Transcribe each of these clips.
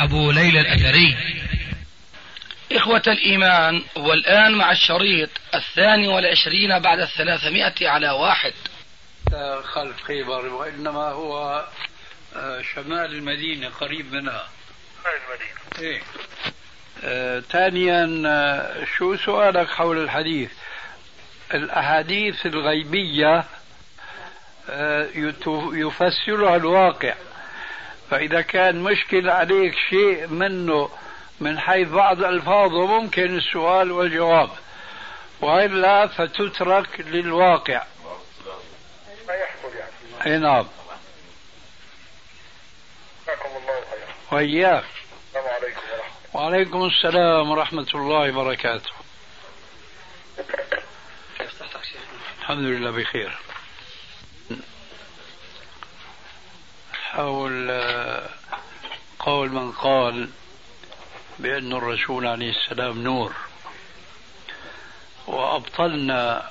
أبو ليلة الأجرى. إخوة الإيمان، والآن مع الشريط 22 بعد 300 على 1. خلف خيبر، وإنما هو شمال المدينة قريب منها. إيه. ثانيا، شو سؤالك حول الحديث؟ الأحاديث الغيبية يفسرها الواقع، فإذا كان مشكل عليك شيء منه من حيث بعض ألفاظه ممكن السؤال والجواب، وإلا فتترك للواقع. أي نعم. وإياك. وعليكم السلام ورحمة الله وبركاته. الحمد لله بخير. حول قول من قال بأن الرسول عليه السلام نور، وأبطلنا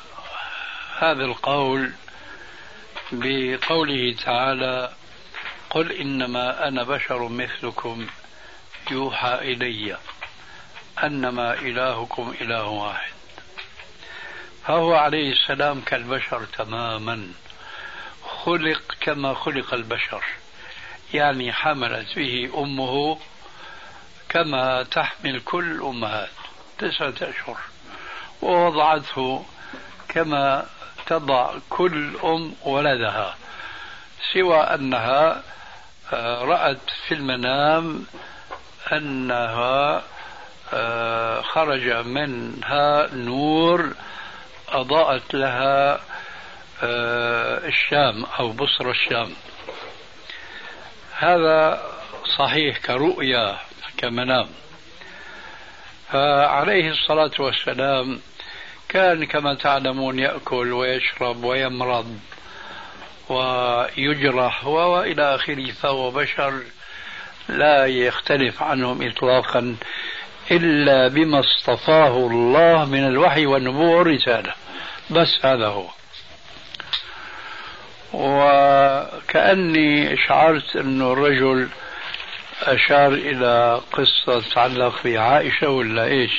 هذا القول بقوله تعالى: قل إنما أنا بشر مثلكم يوحى إلي أنما إلهكم إله واحد. فهو عليه السلام كالبشر تماما، خلق كما خلق البشر، يعني حملت به أمه كما تحمل كل أمهات 9 أشهر، ووضعته كما تضع كل أم ولدها، سوى أنها رأت في المنام أنها خرج منها نور أضاءت لها الشام أو بصرة الشام. هذا صحيح كرؤيا كمنام. فعليه الصلاة والسلام كان كما تعلمون يأكل ويشرب ويمرض ويجرح وإلى آخره، فهو بشر لا يختلف عنهم إطلاقا إلا بما اصطفاه الله من الوحي والنبوة والرسالة، بس هذا هو. وكأني شعرت أن الرجل أشار إلى قصة تتعلق بعائشة ولا إيش؟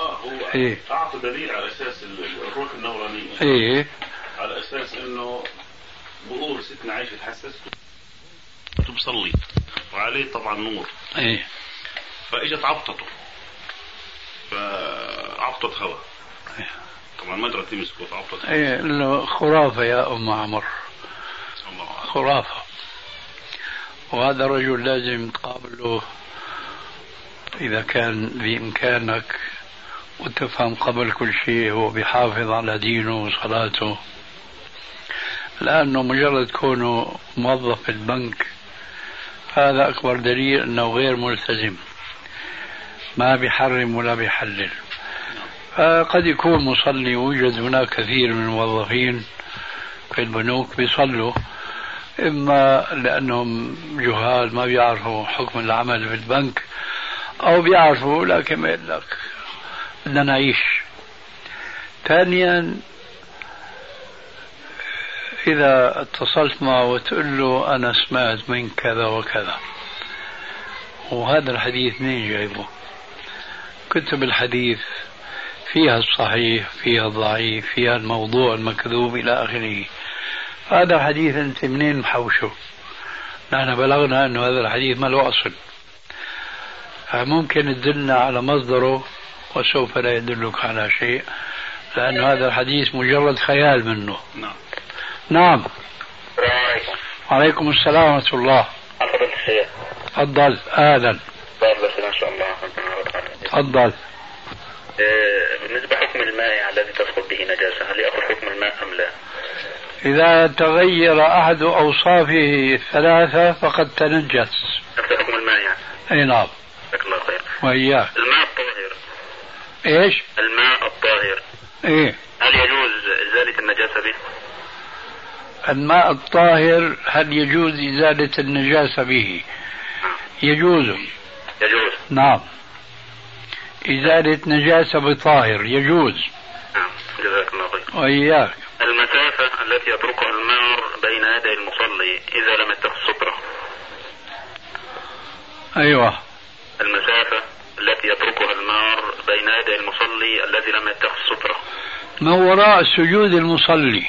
هو إيه؟ أعطى دليل على أساس الروح النورانية. إيه؟ على أساس إنه بؤور ستنا عائشة تحسس بتصلي وعليه طبعا نور. إيه؟ فإجت عبطته، فعبطت هوا. إيه؟ طبعا ما قدرت تمسكه، عبطت. إيه، إنه خرافة يا أم عمر، خرافة. وهذا الرجل لازم تقابله إذا كان بإمكانك، وتفهم قبل كل شيء هو بيحافظ على دينه وصلاته، لأنه مجرد كونه موظف في البنك هذا أكبر دليل أنه غير ملتزم، ما بيحرم ولا بيحلل. قد يكون مصلي، ويوجد هناك كثير من الموظفين في البنوك بيصلوا، إما لأنهم جهال ما بيعرفوا حكم العمل في البنك، أو بيعرفوا لكن ما يقول لك بدنا نعيش. ثانيا، إذا اتصلت معه وتقول له أنا سمعت من كذا وكذا، وهذا الحديث منين جايبه؟ كتب الحديث فيها الصحيح، فيها الضعيف، فيها الموضوع المكذوب إلى آخره. هذا الحديث أنت منين محوشه؟ نحن بلغنا أنه هذا الحديث ما له أصل، ممكن تدلنا على مصدره، وسوف لا يدلك على شيء، لأن هذا الحديث مجرد خيال منه. نعم. السلام عليكم. وعليكم السلام ورحمة الله. أفضل الشيخ. تفضل. أهلا. بارك إن شاء الله. تفضل. بالنسبة حكم الماء الذي تدخل به نجاسة، هل يأخذ حكم الماء أم لا؟ إذا تغير أحد أوصافه 3 فقد تنجس. حكم الماء يعني. اي نعم. وإياه. الماء الطاهر. ايش؟ الماء الطاهر. ايه. هل يجوز إزالة النجاسة به؟ الماء الطاهر هل يجوز إزالة النجاسة به؟ يجوز. يجوز. نعم. إزالة نجاسة بطاهر يجوز. نعم. جزاك الله خير. وإياك. المسافة التي يطرقها النار بين يدي المصلي إذا لم يتخذ سترة. أيوة. المسافة التي يتركها النار بين يدي المصلي الذي لم يتخذ سترة. من وراء سجود المصلي.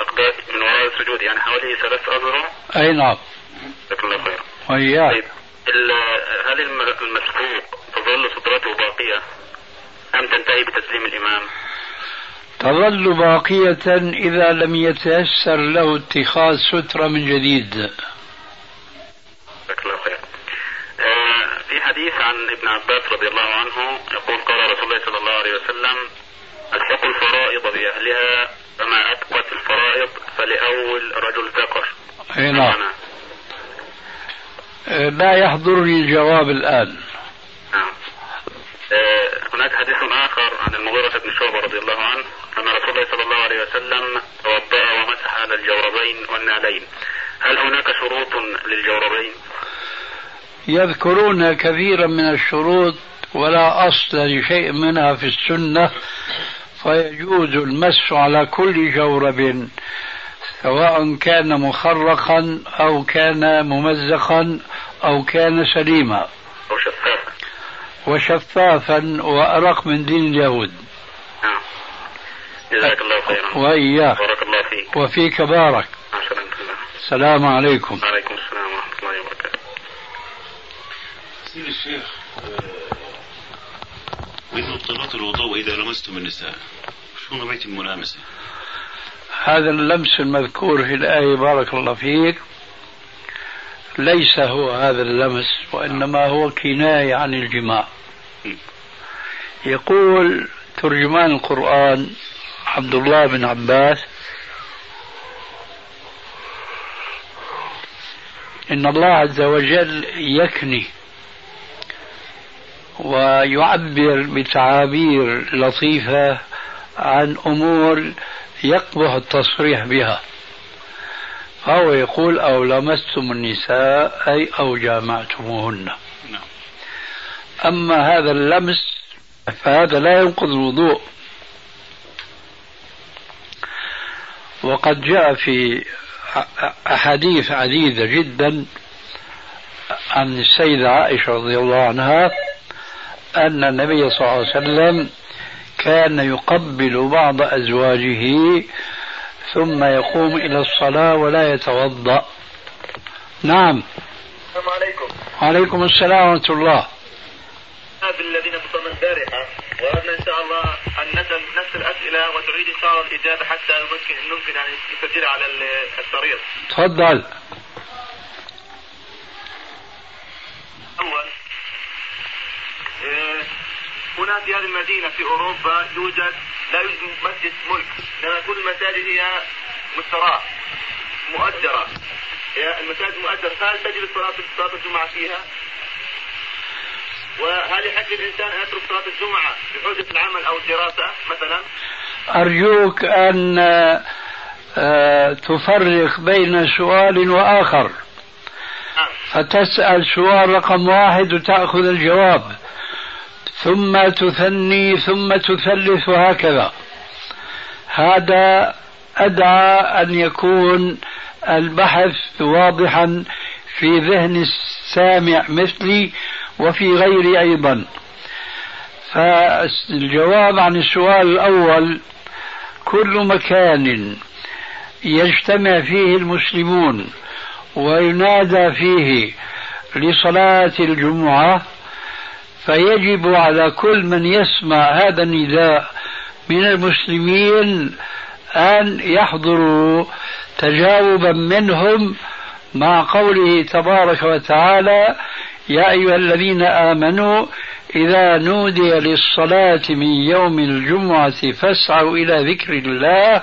أقدر من وراء السجود يعني حوالي 3 أذرع. أي نعم. جزاك الله خير. وإياك. هل المسبوق تظل سترته باقية أم تنتهي بتسليم الإمام؟ تظل باقية إذا لم يتيسر له اتخاذ سترة من جديد. في حديث عن ابن عباس رضي الله عنه يقول قال رسول الله صلى الله عليه وسلم: ألحقوا الفرائض بأهلها فما أتقت الفرائض فلأول رجل ذكر. هنا لا يحضرني الجواب الآن. هناك حديث آخر عن المغيرة بن شعبة رضي الله عنه أن رسول الله صلى الله عليه وسلم توضأ ومسح على الجوربين والنعلين. هل هناك شروط للجوربين؟ يذكرون كثيرا من الشروط ولا أصل لشيء منها في السنة، فيجوز المس على كل جورب سواء كان مخرقا أو كان ممزقا أو كان سليما وشفافا وأرق من دين اليهود. جزاك الله خيرا. وإياه. بارك الله فيك. وفيك بارك. السلام عليكم. وعليكم السلام ورحمة الله وبركاته. سيدي الشيخ، من مقتضيات الوضوء إذا لمستم النساء، شو نوع الملامسة؟ هذا اللمس المذكور في الآية بارك الله فيك ليس هو هذا اللمس، وإنما هو كناية عن الجماع. يقول ترجمان القرآن عبد الله بن عباس: إن الله عز وجل يكني ويعبر بتعابير لطيفة عن أمور يقبح التصريح بها، فهو يقول: أو لمستم النساء أي أو جامعتموهن. أما هذا اللمس فهذا لا ينقض الوضوء، وقد جاء في أحاديث عديدة جدا عن السيدة عائشة رضي الله عنها أن النبي صلى الله عليه وسلم كان يقبل بعض أزواجه ثم يقوم إلى الصلاة ولا يتوضأ. نعم. السلام عليكم. وعليكم السلام ورحمة الله. الذين انضموا البارحة وأردنا إن شاء الله أن نسأل نفس الأسئلة وتعيد إن شاء الله الإجابة حتى نمكن أن نسجل على الطريق. تفضل. أول، هنا في هذه المدينة في أوروبا يوجد لا يوجد مسجد ملك، لأن كل المساجد هي مشتراة مؤجرة، المساجد مؤجرة، فهل تجب صلاة الجمعة فيها؟ وهل يحق الإنسان أن يترك صلاة الجمعة بحجة العمل أو الدراسة مثلا؟ أرجوك أن تفرق بين سؤال وآخر، فتسأل سؤال رقم 1 وتأخذ الجواب، ثم تثني ثم تثلث وهكذا. هذا أدعى أن يكون البحث واضحا في ذهن السامع مثلي وفي غيري أيضا. فالجواب عن السؤال الأول: كل مكان يجتمع فيه المسلمون وينادى فيه لصلاة الجمعة فيجب على كل من يسمع هذا النداء من المسلمين أن يحضروا تجاوبا منهم مع قوله تبارك وتعالى: يا أيها الذين آمنوا إذا نودي للصلاة من يوم الجمعة فاسعوا إلى ذكر الله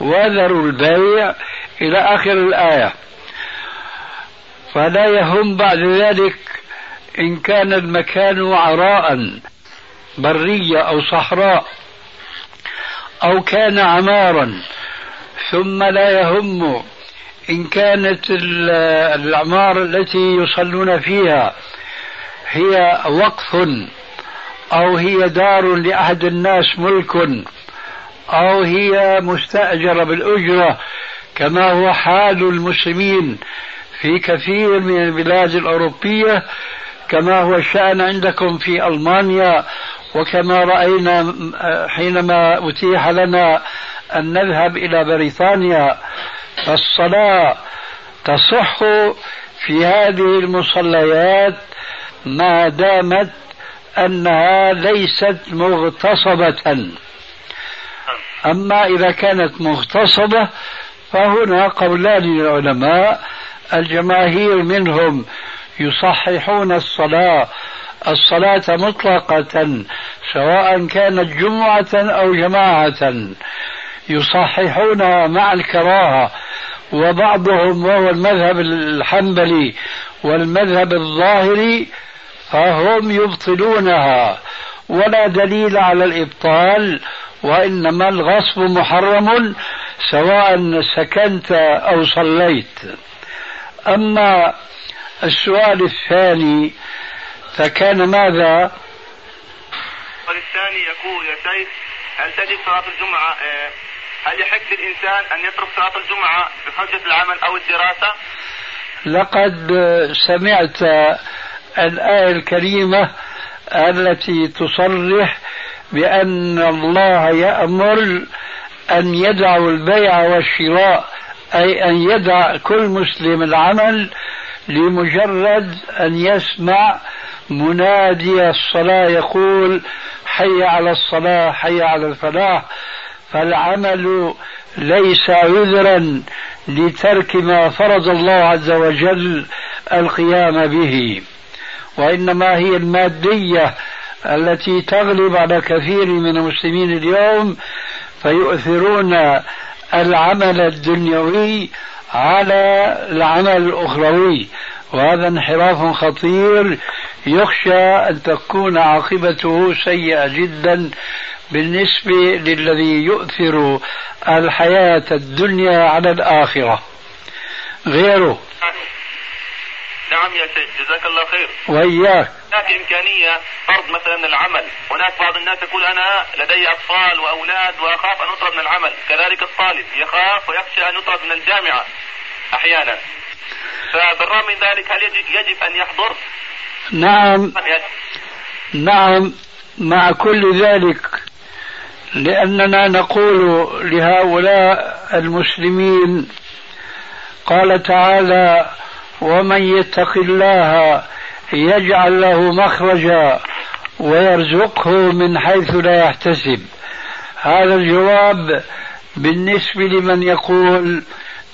وذروا البيع إلى آخر الآية. فلا يهم بعد ذلك إن كان المكان عراء برية أو صحراء أو كان عمارا، ثم لا يهم إن كانت العمارة التي يصلون فيها هي وقف أو هي دار لأحد الناس ملك أو هي مستأجرة بالأجرة، كما هو حال المسلمين في كثير من البلاد الأوروبية، كما هو الشأن عندكم في ألمانيا، وكما رأينا حينما أتيح لنا أن نذهب إلى بريطانيا. فالصلاة تصح في هذه المصليات ما دامت أنها ليست مغتصبة، أما إذا كانت مغتصبة فهنا قولان للعلماء، الجماهير منهم يصححون الصلاة مطلقة سواء كانت جمعة أو جماعة، يصححونها مع الكراهة، وبعضهم وهو المذهب الحنبلي والمذهب الظاهري فهم يبطلونها، ولا دليل على الإبطال، وإنما الغصب محرم سواء سكنت أو صليت. أما السؤال الثاني فكان ماذا؟ والثاني يقول يا شيخ هل تجب صلاة الجمعة، هل يحق للإنسان أن يترك صلاة الجمعة بحجة العمل أو الدراسة؟ لقد سمعت الآية الكريمة التي تصرح بأن الله يأمر أن يدعوا البيع والشراء، أي أن يدع كل مسلم العمل لمجرد أن يسمع منادي الصلاة يقول حي على الصلاة حي على الفلاح، فالعمل ليس عذرا لترك ما فرض الله عز وجل القيام به، وإنما هي المادية التي تغلب على كثير من المسلمين اليوم، فيؤثرون العمل الدنيوي على العمل الأخروي، وهذا انحراف خطير يخشى أن تكون عاقبته سيئة جدا بالنسبة للذي يؤثر الحياة الدنيا على الآخرة غيره. نعم يا شيخ جزاك الله خير. وإياك. هناك إمكانية فرض مثلا العمل، هناك بعض الناس يقول أنا لدي أطفال وأولاد وأخاف أن أطرد من العمل، كذلك الطالب يخاف ويخشى أن يطرد من الجامعة أحيانا، فبالرغم من ذلك هل يجب أن يحضر؟ نعم نعم مع كل ذلك، لأننا نقول لهؤلاء المسلمين قال تعالى ومن يتق الله يجعل له مخرجا ويرزقه من حيث لا يحتسب. هذا الجواب بالنسبة لمن يقول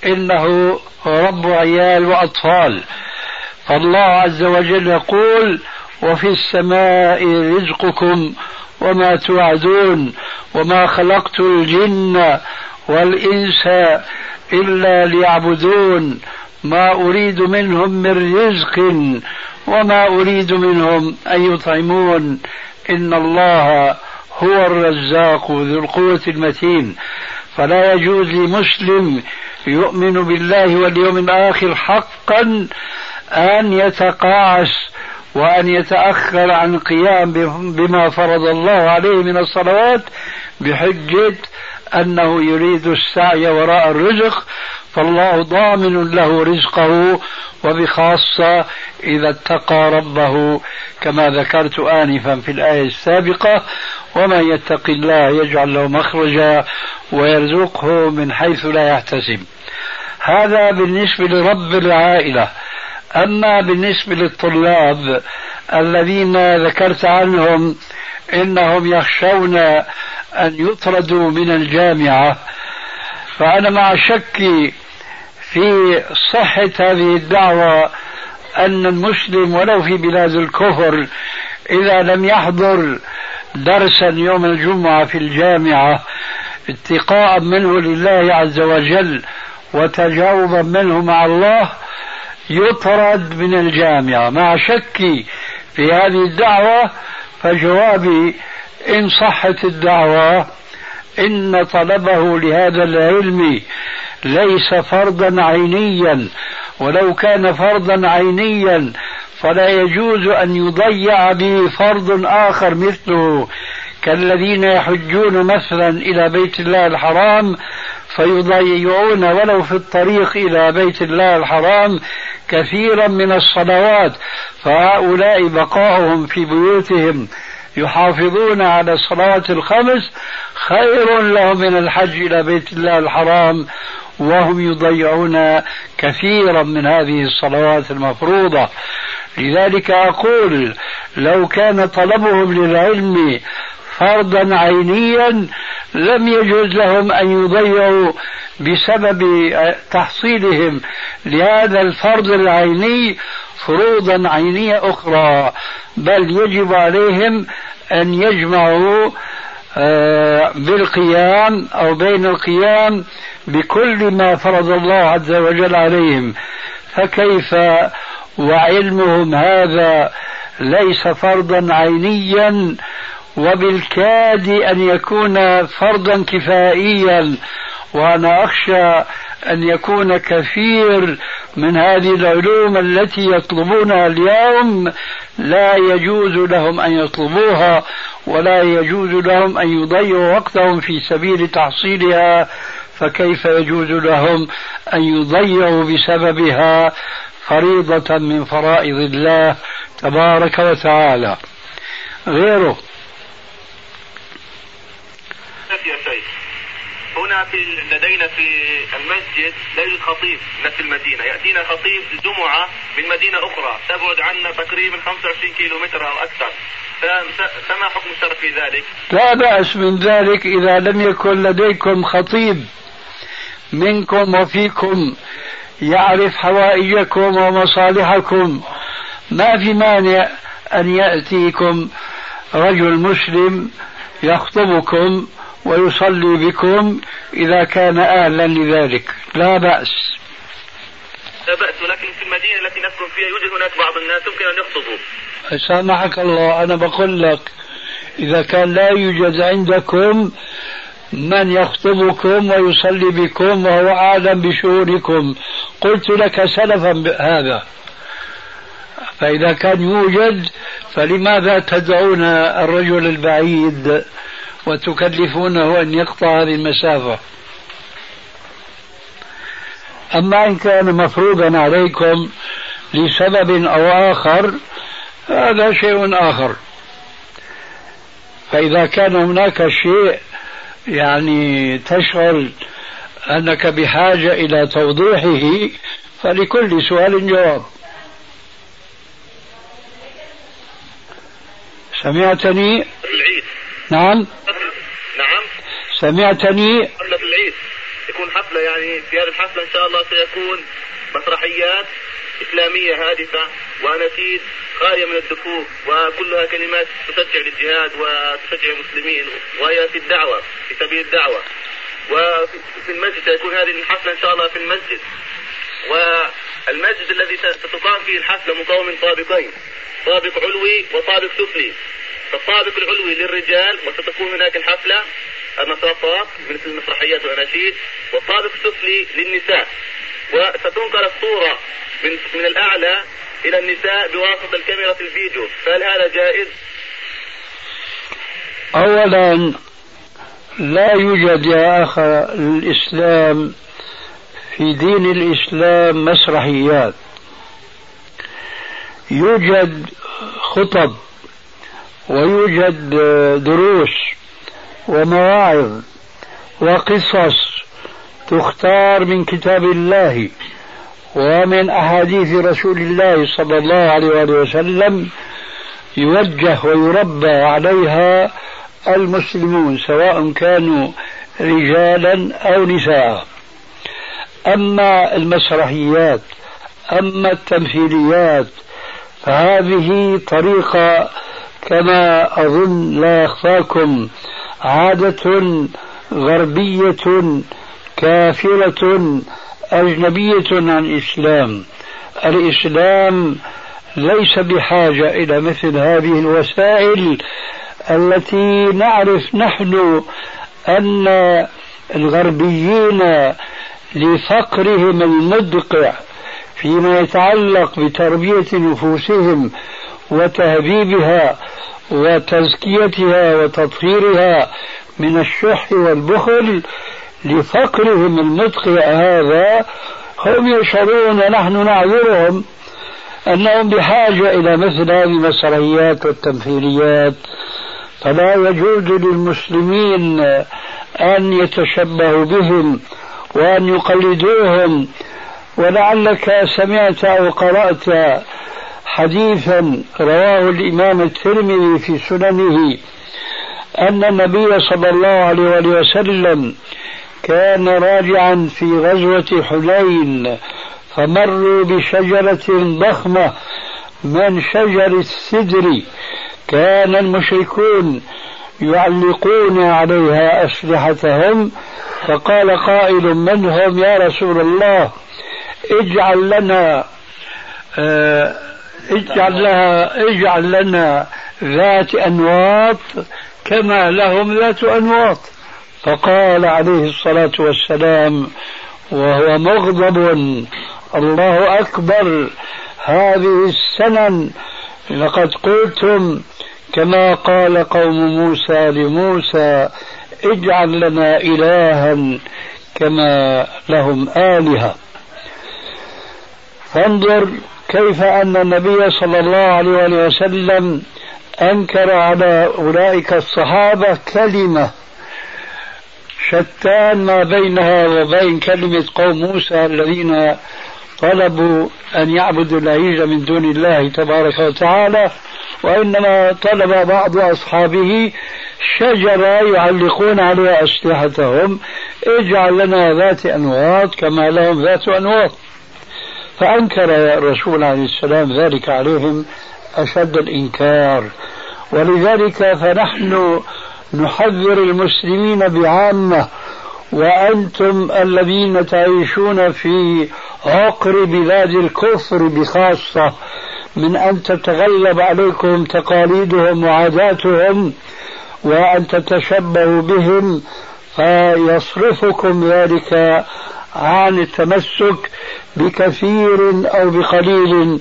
إنه رب عيال وأطفال، فالله عز وجل يقول وفي السماء رزقكم وما توعدون وما خلقت الجن والإنس إلا ليعبدون ما أريد منهم من رزق وما أريد منهم أن يطعمون إن الله هو الرزاق ذو القوة المتين. فلا يجوز لمسلم يؤمن بالله واليوم الآخر حقا أن يتقاعس وأن يتأخر عن قيام بما فرض الله عليه من الصلوات بحجة أنه يريد السعي وراء الرزق، فالله ضامن له رزقه، وبخاصة إذا اتقى ربه كما ذكرت آنفا في الآية السابقة ومن يتق الله يجعل له مخرجا ويرزقه من حيث لا يحتسب. هذا بالنسبة لرب العائلة. أما بالنسبة للطلاب الذين ذكرت عنهم إنهم يخشون أن يطردوا من الجامعة، فأنا مع شكي في صحة هذه الدعوة أن المسلم ولو في بلاد الكفر إذا لم يحضر درسا يوم الجمعة في الجامعة اتقاء منه لله عز وجل وتجاوبا منه مع الله يطرد من الجامعة مع شكي في هذه الدعوة. فجوابي إن صحت الدعوة إن طلبه لهذا العلم ليس فرضا عينيا، ولو كان فرضا عينيا فلا يجوز أن يضيع به فرض آخر مثله، كالذين يحجون مثلا إلى بيت الله الحرام فيضيعون ولو في الطريق إلى بيت الله الحرام كثيرا من الصلوات، فهؤلاء بقاؤهم في بيوتهم يحافظون على الصلوات الخمس خير لهم من الحج إلى بيت الله الحرام وهم يضيعون كثيرا من هذه الصلوات المفروضة. لذلك أقول لو كان طلبهم للعلم فرضا عينيا لم يجوز لهم أن يضيعوا بسبب تحصيلهم لهذا الفرض العيني فروضا عينية أخرى، بل يجب عليهم أن يجمعوا بالقيام أو بين القيام بكل ما فرض الله عز وجل عليهم. فكيف وعلمهم هذا ليس فرضا عينيا وبالكاد أن يكون فرضا كفائيا، وأنا أخشى أن يكون كثير من هذه العلوم التي يطلبونها اليوم لا يجوز لهم أن يطلبوها ولا يجوز لهم أن يضيعوا وقتهم في سبيل تحصيلها، فكيف يجوز لهم أن يضيعوا بسببها فريضة من فرائض الله تبارك وتعالى. غيره يا شيخ، هنا لدينا في المسجد ليل الخطيب في المدينة، يأتينا خطيب جمعة من مدينة أخرى تبعد عنا تقريبا 25 كيلومتر أو أكثر، فما حكم الشرع في ذلك؟ لا بأس من ذلك إذا لم يكن لديكم خطيب منكم وفيكم يعرف حوائجكم ومصالحكم، ما في مانع أن يأتيكم رجل مسلم يخطبكم ويصلي بكم إذا كان أهلا لذلك، لا بأس. لا بأس، ولكن في المدينة التي نسكن فيها يوجد هناك بعض الناس يمكن أن يخطبوا. سامحك الله، أنا بقول لك إذا كان لا يوجد عندكم من يخطبكم ويصلي بكم وهو أعلم بشؤونكم، قلت لك سلفا هذا، فإذا كان يوجد فلماذا تدعون الرجل البعيد وتكلفونه أن يقطع هذه المسافة؟ أما إن كان مفروضا عليكم لسبب أو آخر هذا شيء آخر. فإذا كان هناك شيء يعني تشعر أنك بحاجة إلى توضيحه فلكل سؤال جواب. سمعتني؟ نعم نعم سمعتني. حفلة العيد يكون حفلة، يعني في هذه الحفلة إن شاء الله سيكون مسرحيات إسلامية هادفة وأناشيد خالية من الدكوك، وكلها كلمات تشجع للجهاد وتشجع المسلمين وهي في الدعوة في سبيل الدعوة. وفي المسجد سيكون هذه الحفلة إن شاء الله في المسجد، والمسجد الذي ستقام فيه الحفلة مكون من طابقين، طابق علوي وطابق سفلي. الطابق العلوي للرجال وستكون هناك الحفلة النشاطات مثل المسرحيات والأناشيد، والطابق السفلي للنساء، وستنقل الصورة من الأعلى إلى النساء بواسطة الكاميرا في الفيديو، فهل هذا جائز؟ أولا لا يوجد يا أخي الإسلام في دين الإسلام مسرحيات، يوجد خطب ويوجد دروس ومواعظ وقصص تختار من كتاب الله ومن أحاديث رسول الله صلى الله عليه وسلم يوجه ويربى عليها المسلمون سواء كانوا رجالا أو نساء. أما المسرحيات أما التمثيليات فهذه طريقة كما أظن لا يخفاكم عادة غربية كافرة أجنبية عن الإسلام، الإسلام ليس بحاجة إلى مثل هذه الوسائل التي نعرف نحن أن الغربيين لفقرهم المدقع فيما يتعلق بتربية نفوسهم وتهذيبها وتزكيتها وتطهيرها من الشح والبخل، لفقرهم المدقع هذا هم يشعرون، نحن نعذرهم، أنهم بحاجة إلى مثل هذه المسرحيات والتمثيليات. فلا يجوز للمسلمين أن يتشبهوا بهم وأن يقلدوهم. ولعلك سمعت أو قرأت حديثا رواه الإمام الترمذي في سننه أن النبي صلى الله عليه وسلم كان راجعا في غزوة حنين فمروا بشجرة ضخمة من شجر السدر، كان المشركون يعلقون عليها أسلحتهم، فقال قائل منهم يا رسول الله اجعل لنا ذات أنواط كما لهم ذات أنواط. فقال عليه الصلاة والسلام وهو مغضب الله أكبر: هذه السنن لقد قلتم كما قال قوم موسى لموسى اجعل لنا إلها كما لهم آلهة. فانظر كيف أن النبي صلى الله عليه وسلم أنكر على أولئك الصحابة كلمة شتان ما بينها وبين كلمة قوم موسى الذين طلبوا أن يعبدوا العجل من دون الله تبارك وتعالى، وإنما طلب بعض أصحابه شجرة يعلقون عليها أسلحتهم، اجعل لنا ذات أنواط كما لهم ذات أنواط. فأنكر الرسول عليه السلام ذلك عليهم أشد الإنكار. ولذلك فنحن نحذر المسلمين بعامة، وأنتم الذين تعيشون في عقر بلاد الكفر بخاصة، من أن تتغلب عليكم تقاليدهم وعاداتهم وأن تتشبهوا بهم، فيصرفكم ذلك عن التمسك بكثير أو بقليل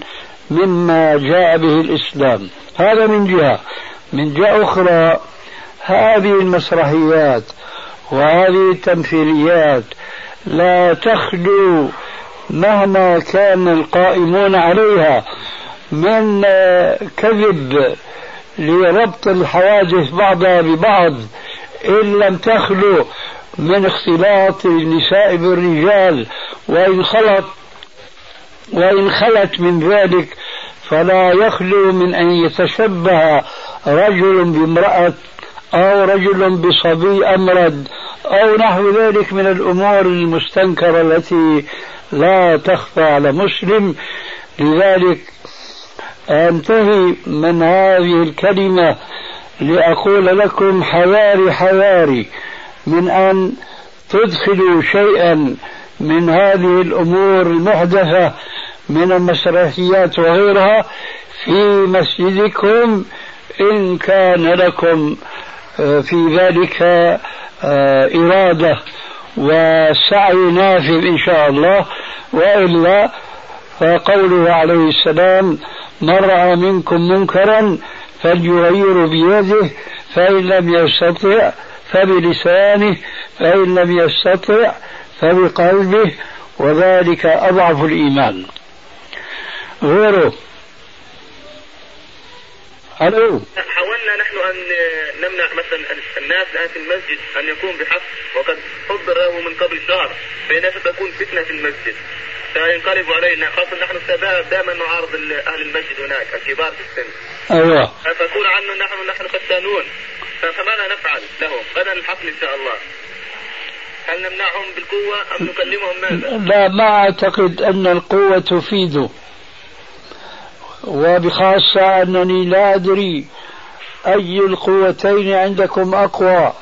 مما جاء به الإسلام. هذا من جهة. من جهة أخرى، هذه المسرحيات وهذه التمثيليات لا تخلو مهما كان القائمون عليها من كذب لربط الحوادث بعضها ببعض، إن لم تخلو من اختلاط النساء بالرجال، وإن خلت من ذلك فلا يخلو من أن يتشبه رجل بامرأة أو رجل بصبي أمرد أو نحو ذلك من الأمور المستنكرة التي لا تخفى على مسلم. لذلك أنتهي من هذه الكلمة لأقول لكم حذاري من أن تدخلوا شيئا من هذه الأمور المحدثة من المسرحيات وغيرها في مسجدكم إن كان لكم في ذلك إرادة وسعي نافذ إن شاء الله، وإلا فقوله عليه السلام من رأى منكم منكرا فليغير بيده، فإن لم يستطع فبلسانه، فإن لم يستطع فبقلبه، وذلك أضعف الإيمان. غيره. ألو. حاولنا نحن أن نمنع مثلا الناس الآن في المسجد أن يكون بحق، وقد حضروا من قبل شهر، فإنها ستكون فتنة في المسجد سينقلب علينا، خاصة نحن الشباب دائما نعارض أهل المسجد هناك الكبار في السن. أيوه. فتكون عنا نحن قسانون، فماذا نفعل لهم؟ غدا الحفل إن شاء الله. هل نمنعهم بالقوة أم نكلمهم ماذا؟ لا، ما أعتقد أن القوة تفيده، وبخاصة أنني لا أدري أي القوتين عندكم أقوى،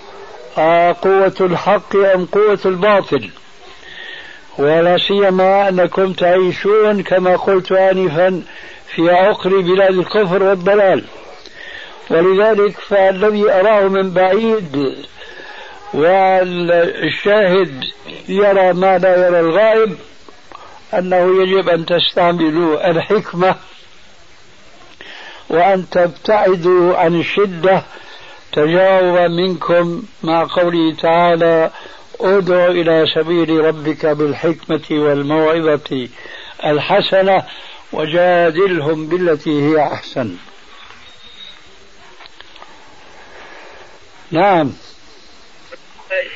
قوة الحق أم قوة الباطل. ولا سيما أنكم تعيشون كما قلت آنفا في عقر بلاد الكفر والضلال، ولذلك فالذي أراه من بعيد والشاهد يرى ما لا يرى الغائب أنه يجب أن تستعملوا الحكمة وأن تبتعدوا عن الشدة تجاوبا منكم مع قوله تعالى ادع إلى سبيل ربك بالحكمة والموعظة الحسنة وجادلهم بالتي هي أحسن. نعم،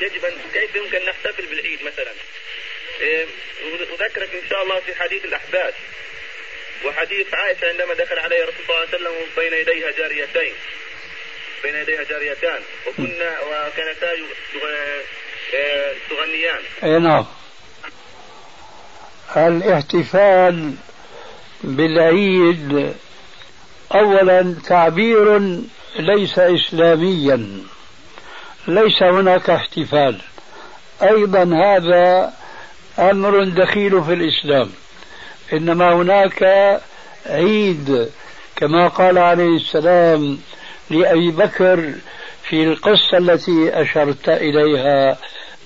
يجب أن كيف يمكن نحتفل بالعيد مثلا؟ وذكرك إن شاء الله في حديث الأحباس وحديث عائشة عندما دخل عليه رسول الله صلى الله عليه وسلم بين يديها جاريتان وكانتا تغنيان. اي نعم، الاحتفال بالعيد اولا تعبير ليس اسلاميا، ليس هناك احتفال، ايضا هذا امر دخيل في الاسلام، انما هناك عيد كما قال عليه السلام لأبي بكر في القصة التي أشرت إليها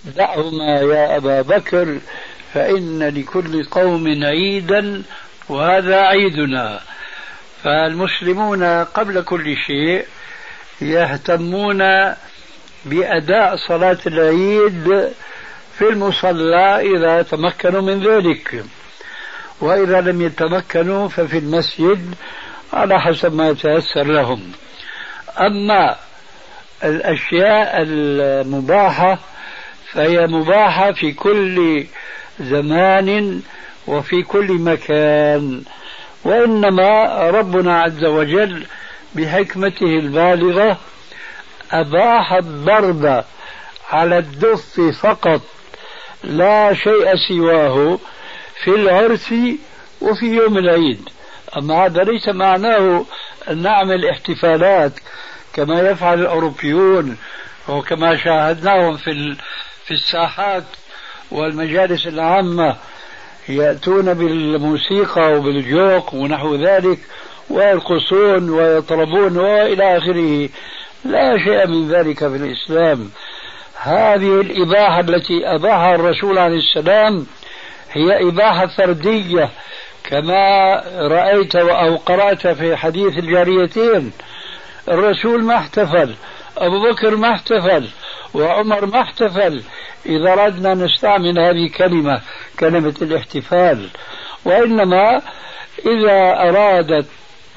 دعهما يا أبا بكر فإن لكل قوم عيدا وهذا عيدنا. فالمسلمون قبل كل شيء يهتمون بأداء صلاة العيد في المصلى إذا تمكنوا من ذلك، وإذا لم يتمكنوا ففي المسجد على حسب ما يتيسر لهم. أما الأشياء المباحة فهي مباحة في كل زمان وفي كل مكان، وإنما ربنا عز وجل بحكمته البالغة أباح الضرب على الدف فقط لا شيء سواه في العرس وفي يوم العيد. أما هذا ليس معناه أن نعمل احتفالات كما يفعل الأوروبيون وكما شاهدناهم في الساحات والمجالس العامة، يأتون بالموسيقى وبالجوق ونحو ذلك ويرقصون ويطربون وإلى آخره. لا شيء من ذلك في الإسلام. هذه الإباحة التي أباحها الرسول عليه السلام هي إباحة فردية كما رأيت أو قرأت في حديث الجاريتين. الرسول ما احتفل، أبو بكر ما احتفل، وعمر ما احتفل، إذا أردنا نستعمل هذه الكلمة كلمة الاحتفال. وإنما إذا أرادت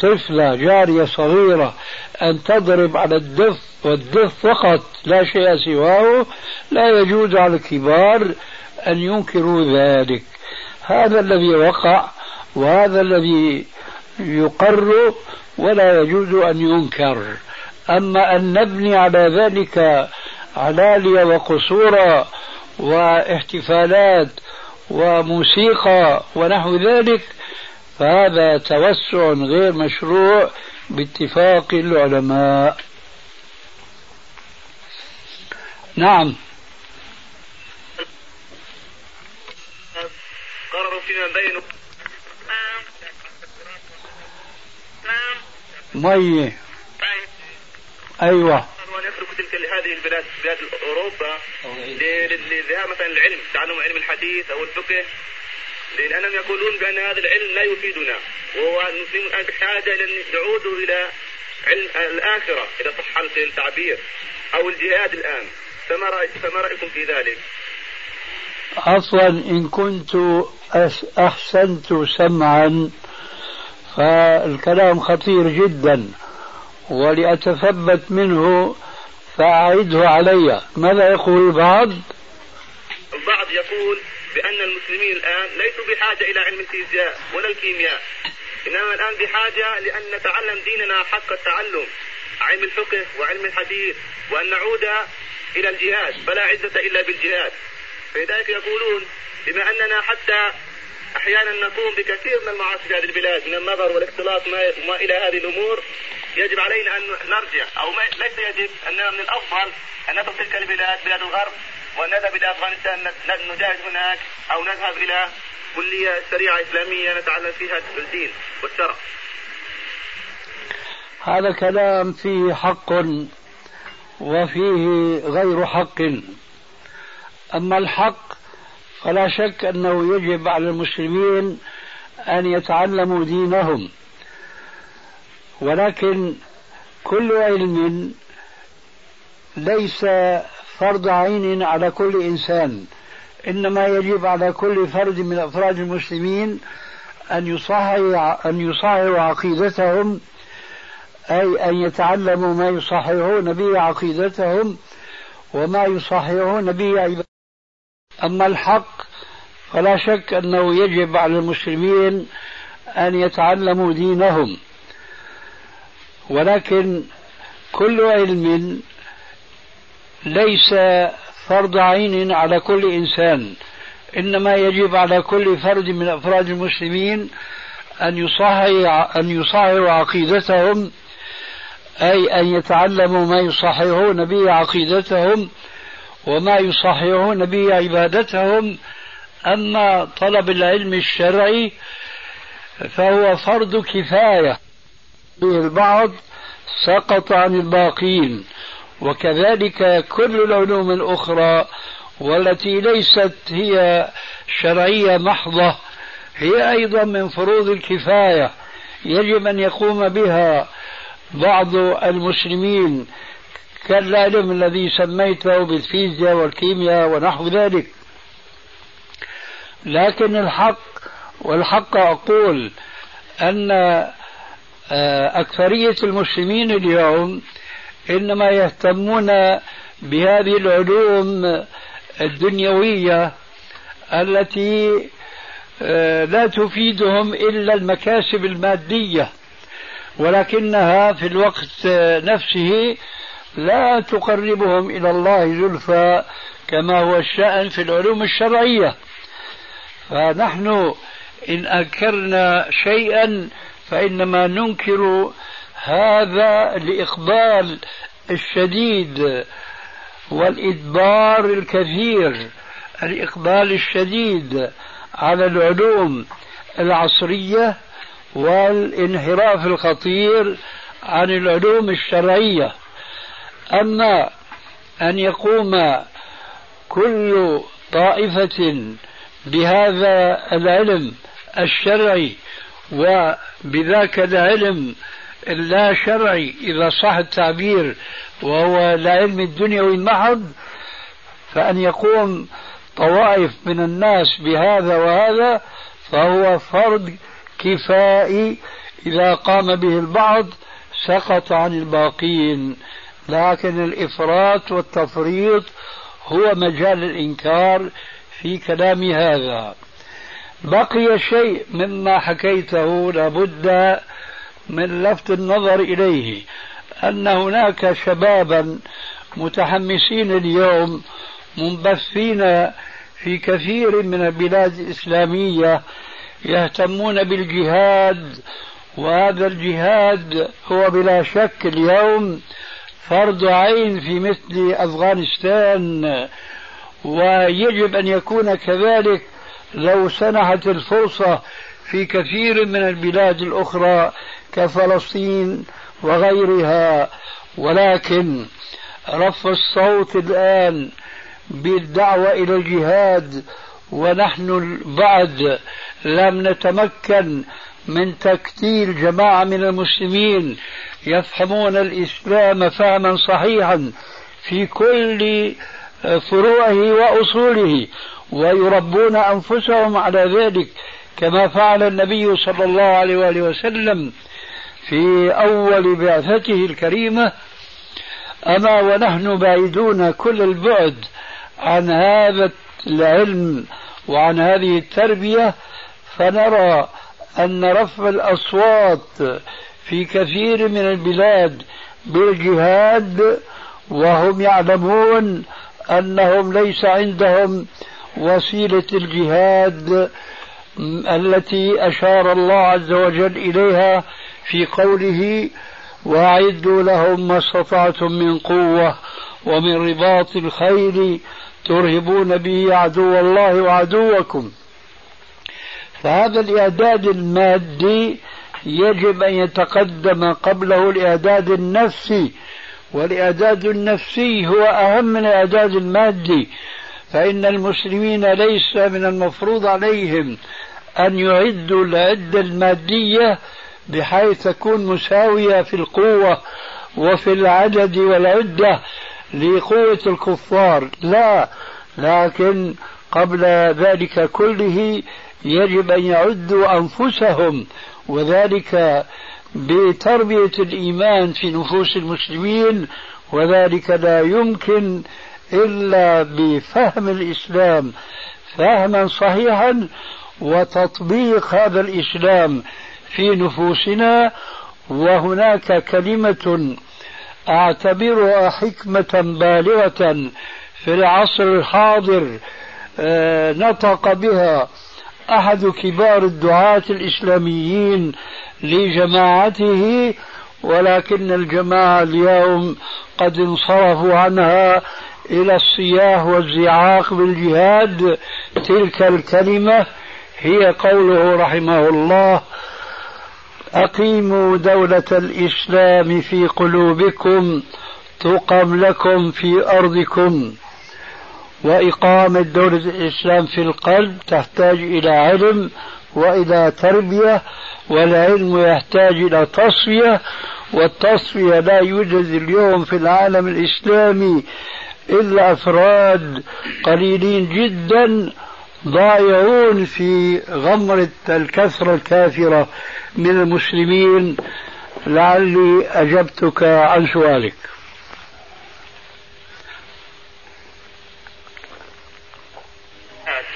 طفلة جارية صغيرة أن تضرب على الدف والدف فقط لا شيء سواه لا يجوز على الكبار أن ينكروا ذلك. هذا الذي وقع وهذا الذي يقر ولا يجوز أن ينكر. أما أن نبني على ذلك علالي وقصورا واحتفالات وموسيقى ونحو ذلك فهذا توسع غير مشروع باتفاق العلماء. نعم، قرروا فيما بينهم مية. أيوة، ونترك تلك هذه البلاد بلاد أوروبا للذهاب مثلا العلم، تعلم علم الحديث أو الفقه، لأنهم يقولون بأن هذا العلم لا يفيدنا، والمسلمون بحاجة أن يعودوا إلى علم الآخرة إذا صح التعبير أو الجهاد الآن. فما رأيكم في ذلك؟ عفوا، إن كنت أحسنت سمعا فالكلام خطير جدا، ولأتثبت منه فأعيده علي. ماذا يقول البعض؟ البعض يقول بأن المسلمين الآن ليسوا بحاجة إلى علم الفيزياء ولا الكيمياء، إنما الآن بحاجة لأن نتعلم ديننا حق التعلم، علم الفقه وعلم الحديث، وأن نعود إلى الجهاد، فلا عزة إلا بالجهاد. فلذلك يقولون بما أننا حتى أحيانا نقوم بكثير من المعاصي في هذه البلاد من النظر والاختلاط ما إلى هذه الأمور، يجب علينا أن نرجع، أو ليس يجب، أننا من الأفضل أن نترك البلاد بلاد الغرب ونذهب إلى أفغانستان نجاهد هناك، أو نذهب إلى كلية سريعة إسلامية نتعلم فيها الدين والشرع. هذا كلام فيه حق وفيه غير حق. أما الحق فلا شك أنه يجب على المسلمين أن يتعلموا دينهم، ولكن كل علم ليس فرض عين على كل إنسان، إنما يجب على كل فرد من أفراد المسلمين أن يصححوا عقيدتهم، أي أن يتعلموا ما يصححون به عقيدتهم وما يصححون به عبادتهم. أما الحق فلا شك أنه يجب على المسلمين أن يتعلموا دينهم، ولكن كل علم ليس فرض عين على كل إنسان، إنما يجب على كل فرد من أفراد المسلمين أن يصححوا عقيدتهم، أي أن يتعلموا ما يصححون به عقيدتهم وما يصححون به عبادتهم. أما طلب العلم الشرعي فهو فرض كفاية، البعض سقط عن الباقين، وكذلك كل العلوم الأخرى والتي ليست هي شرعية محضة هي أيضا من فروض الكفاية، يجب أن يقوم بها بعض المسلمين، كالعلم الذي سميته بالفيزياء والكيمياء ونحو ذلك. لكن والحق أقول أن أكثرية المسلمين اليوم إنما يهتمون بهذه العلوم الدنيوية التي لا تفيدهم إلا المكاسب المادية، ولكنها في الوقت نفسه لا تقربهم إلى الله زلفى كما هو الشأن في العلوم الشرعية. فنحن إن أنكرنا شيئا فإنما ننكر هذا الإقبال الشديد والإدبار الكثير، الإقبال الشديد على العلوم العصرية والانحراف الخطير عن العلوم الشرعية. أما أن يقوم كل طائفة بهذا العلم الشرعي وبذاك العلم اللا شرعي إذا صح التعبير وهو العلم الدنيوي المحض، فأن يقوم طوائف من الناس بهذا وهذا فهو فرض كفائي، إذا قام به البعض سقط عن الباقين. لكن الإفراط والتفريط هو مجال الإنكار في كلام هذا. بقي شيء مما حكيته لابد من لفت النظر إليه، أن هناك شبابا متحمسين اليوم منبثين في كثير من البلاد الإسلامية يهتمون بالجهاد، وهذا الجهاد هو بلا شك اليوم فرض عين في مثل أفغانستان، ويجب أن يكون كذلك لو سنحت الفرصة في كثير من البلاد الأخرى كفلسطين وغيرها. ولكن رف الصوت الآن بالدعوة إلى الجهاد، ونحن بعد لم نتمكن من تكتيل جماعة من المسلمين يفهمون الإسلام فهما صحيحا في كل فروعه وأصوله ويربون أنفسهم على ذلك، كما فعل النبي صلى الله عليه وآله وسلم في أول بعثته الكريمة. أما ونحن بعيدون كل البعد عن هذا العلم وعن هذه التربية، فنرى أن رفع الأصوات في كثير من البلاد بالجهاد وهم يعلمون أنهم ليس عندهم وسيلة الجهاد التي أشار الله عز وجل إليها في قوله وأعدوا لهم ما استطعتم من قوة ومن رباط الخيل ترهبون به عدو الله وعدوكم. فهذا الإعداد المادي يجب أن يتقدم قبله الإعداد النفسي، والإعداد النفسي هو أهم من الإعداد المادي، فإن المسلمين ليس من المفروض عليهم أن يعدوا العدة المادية بحيث تكون مساوية في القوة وفي العدد والعدة لقوة الكفار، لا، لكن قبل ذلك كله يجب أن يعدوا أنفسهم، وذلك بتربية الإيمان في نفوس المسلمين، وذلك لا يمكن إلا بفهم الإسلام فهما صحيحا وتطبيق هذا الإسلام في نفوسنا. وهناك كلمة أعتبرها حكمة بالغة في العصر الحاضر نطق بها أحد كبار الدعاة الإسلاميين لجماعته، ولكن الجماعة اليوم قد انصرفوا عنها إلى الصياح والزعاق بالجهاد. تلك الكلمة هي قوله رحمه الله: أقيموا دولة الإسلام في قلوبكم تقم لكم في أرضكم. وإقامة دولة الإسلام في القلب تحتاج إلى علم وإلى تربية، والعلم يحتاج إلى تصفية، والتصفية لا يوجد اليوم في العالم الإسلامي إلا أفراد قليلين جدا ضائعون في غمرة الكثرة الكافرة من المسلمين. لعلي أجبتك عن سؤالك.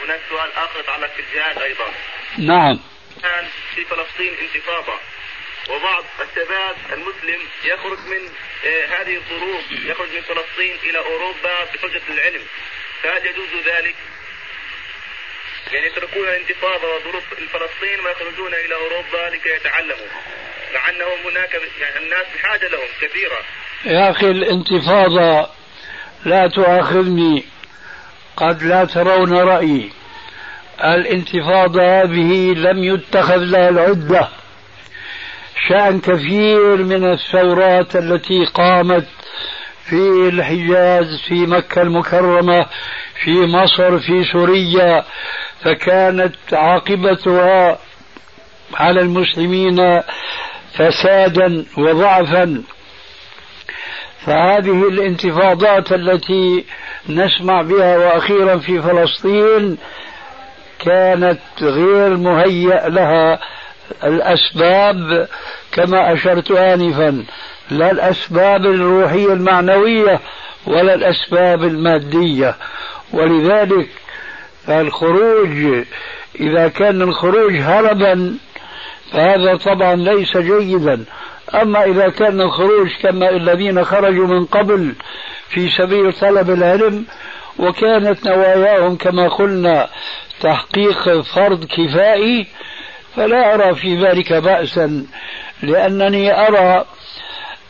هناك سؤال آخر يتعلق في الجهاد أيضا. نعم. الآن في فلسطين انتفاضة، وبعض الشباب المسلم يخرج من هذه الظروف، يخرج من فلسطين إلى أوروبا بحجة العلم، فهل يجوز ذلك؟ يعني يتركون الانتفاضة وظروف فلسطين ويخرجون إلى أوروبا لكي يتعلموا، مع أنهم هناك يعني الناس بحاجة لهم كثيرة. يا أخي الانتفاضة لا تؤاخذني، قد لا ترون رأيي. الانتفاضة هذه لم يتخذ لها العدة. شأن كثير من الثورات التي قامت في الحجاز، في مكة المكرمة، في مصر، في سوريا، فكانت عاقبتها على المسلمين فسادا وضعفا. فهذه الانتفاضات التي نسمع بها وأخيرا في فلسطين كانت غير مهيأ لها الأسباب كما أشرت آنفا، لا الأسباب الروحية المعنوية ولا الأسباب المادية. ولذلك فالخروج إذا كان الخروج هربا فهذا طبعا ليس جيدا، أما إذا كان الخروج كما الذين خرجوا من قبل في سبيل طلب العلم، وكانت نواياهم كما قلنا تحقيق فرض كفائي، فلا أرى في ذلك بأسا، لأنني أرى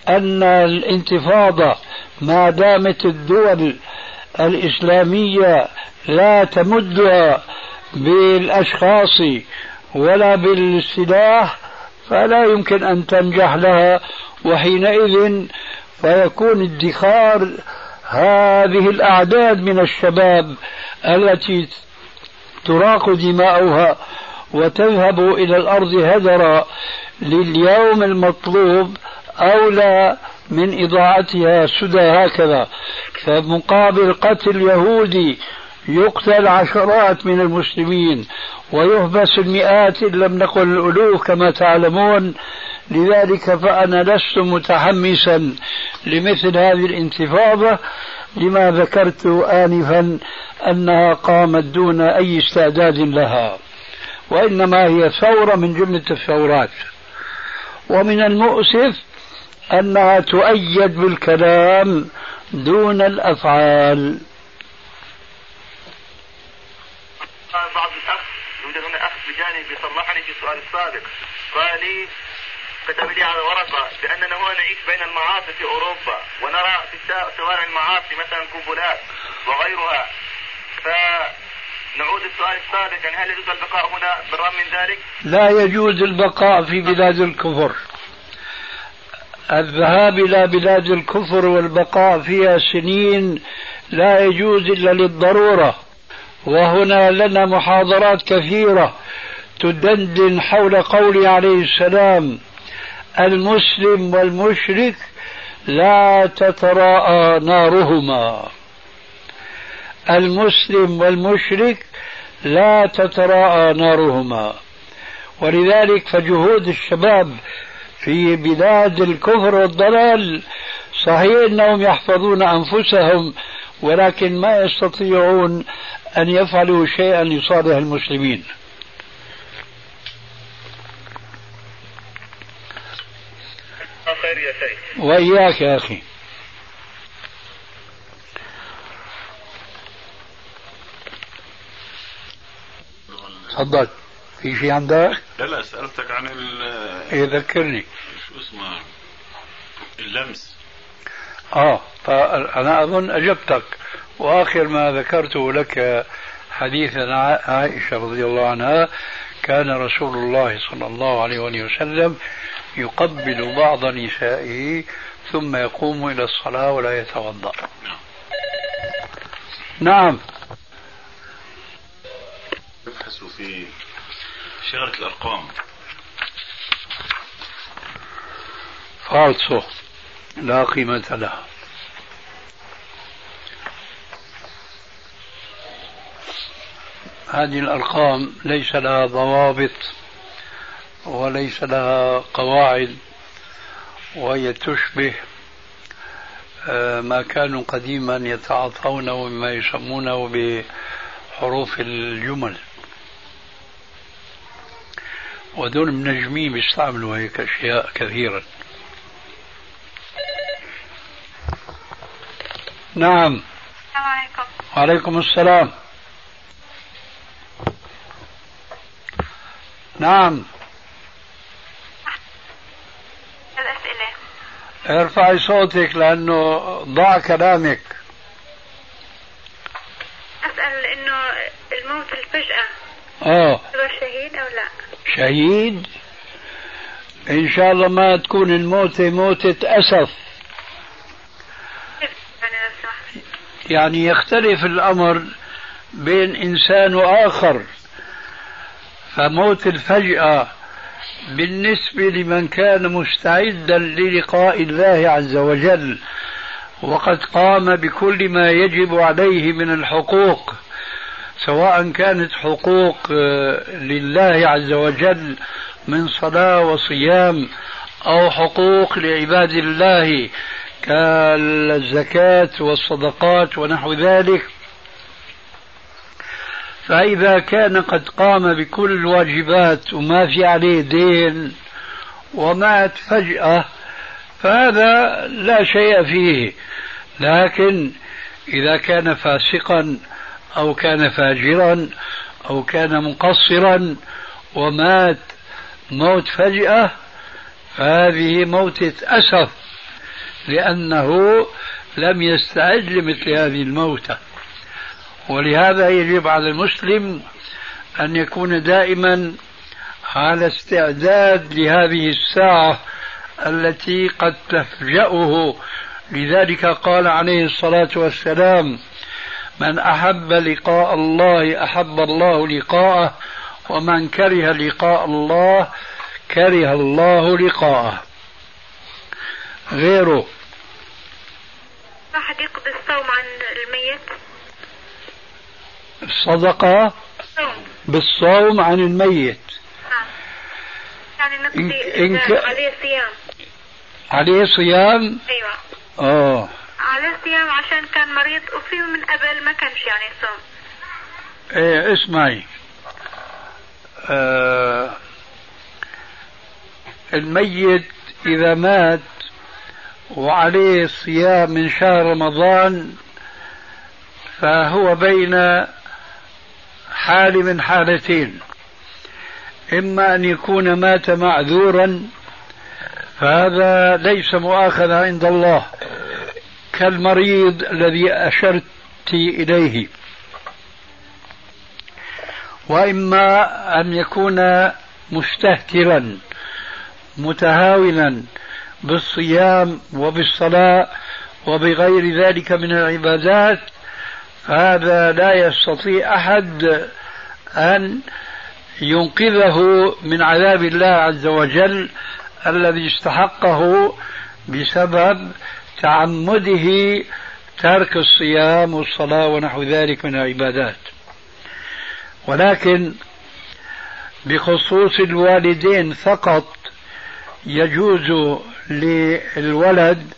أن الانتفاضة ما دامت الدول الإسلامية لا تمدها بالأشخاص ولا بالسلاح فلا يمكن أن تنجح لها، وحينئذ فيكون ادخار هذه الأعداد من الشباب التي تراق دماؤها وتذهب إلى الأرض هدرا لليوم المطلوب أولى من إضاعتها سدى هكذا. فمقابل قتل يهودي يقتل عشرات من المسلمين ويحبس المئات إن لم نقل الألوف كما تعلمون. لذلك فأنا لست متحمسا لمثل هذه الانتفاضة لما ذكرت آنفا أنها قامت دون أي استعداد لها، وإنما هي ثورة من جملة الثورات. ومن المؤسف أنها تؤيد بالكلام دون الأفعال. قال بعض الأخ، يوجد هنا أخ بجانبي صرحني في السؤال السابق، قال لي كتب لي على ورقة بأننا هنا نعيش بين المعاصي في أوروبا، ونرى في شوارع المعاصي مثلا كوبولات وغيرها فنعود السؤال السابق، هل يجوز البقاء هنا بالرغم من ذلك؟ لا يجوز البقاء في بلاد الكفر. الذهاب إلى بلاد الكفر والبقاء فيها سنين لا يجوز إلا للضرورة. وهنا لنا محاضرات كثيرة تدندن حول قول عليه السلام: المسلم والمشرك لا تتراءى نارهما. المسلم والمشرك لا تتراءى نارهما. ولذلك فجهود الشباب في بلاد الكفر والضلال صحيح أنهم يحفظون أنفسهم، ولكن ما يستطيعون أن يفعلوا شيئا لصالح المسلمين. خير يا شيخ، وإياك يا أخي. تفضل، في شيء عندك؟ لا سألتك عن ذكرني شو اسمه اللمس. فأنا أظن أجبتك، وآخر ما ذكرته لك حديث عائشة رضي الله عنها: كان رسول الله صلى الله عليه وسلم يقبل بعض نسائه ثم يقوم إلى الصلاة ولا يتوضأ. نعم، يبحثوا في شجرة الأرقام. فالصو لا قيمة لها. هذه الأرقام ليس لها ضوابط وليس لها قواعد، وهي تشبه ما كانوا قديما يتعاطونه مما يسمونه بحروف الجمل، ودول منجمين بيستعملوا هيك أشياء كثيرا. نعم، السلام عليكم. وعليكم السلام. نعم، الأسئلة. ارفعي صوتك لأنه ضاع كلامك. أسأل إنه الموت الفجأة هو شهيد أو لا؟ شهيد إن شاء الله ما تكون الموتة موتة أسف. يعني يختلف الأمر بين إنسان وآخر، فموت الفجأة بالنسبة لمن كان مستعدا للقاء الله عز وجل وقد قام بكل ما يجب عليه من الحقوق، سواء كانت حقوق لله عز وجل من صلاة وصيام أو حقوق لعباد الله كالزكاة والصدقات ونحو ذلك، فإذا كان قد قام بكل الواجبات وما في عليه دين ومات فجأة فهذا لا شيء فيه. لكن إذا كان فاسقا أو كان فاجرا أو كان مقصرا ومات موت فجأة فهذه موتة أسف، لأنه لم يستعد لمثل هذه الموتة. ولهذا يجب على المسلم أن يكون دائما على استعداد لهذه الساعة التي قد تفجأه. لذلك قال عليه الصلاة والسلام: من أحب لقاء الله أحب الله لقاءه، ومن كره لقاء الله كره الله لقاءه. غيره واحد يقضي الصوم عن الميت، الصدقة بالصوم عن الميت، يعني نقضي عليه صيام، عليه صيام. أيوة. عليه صيام عشان كان مريض وفيه من قبل ما كانش يعني صوم. إيه اسمعي، الميت إذا مات وعليه صيام من شهر رمضان فهو بين حال من حالتين: إما أن يكون مات معذورا فهذا ليس مؤاخذة عند الله كالمريض الذي أشرت إليه، وإما أن يكون مستهترا متهاونا بالصيام وبالصلاة وبغير ذلك من العبادات، هذا لا يستطيع أحد أن ينقذه من عذاب الله عز وجل الذي استحقه بسبب تعمده ترك الصيام والصلاة ونحو ذلك من العبادات. ولكن بخصوص الوالدين فقط يجوز للولد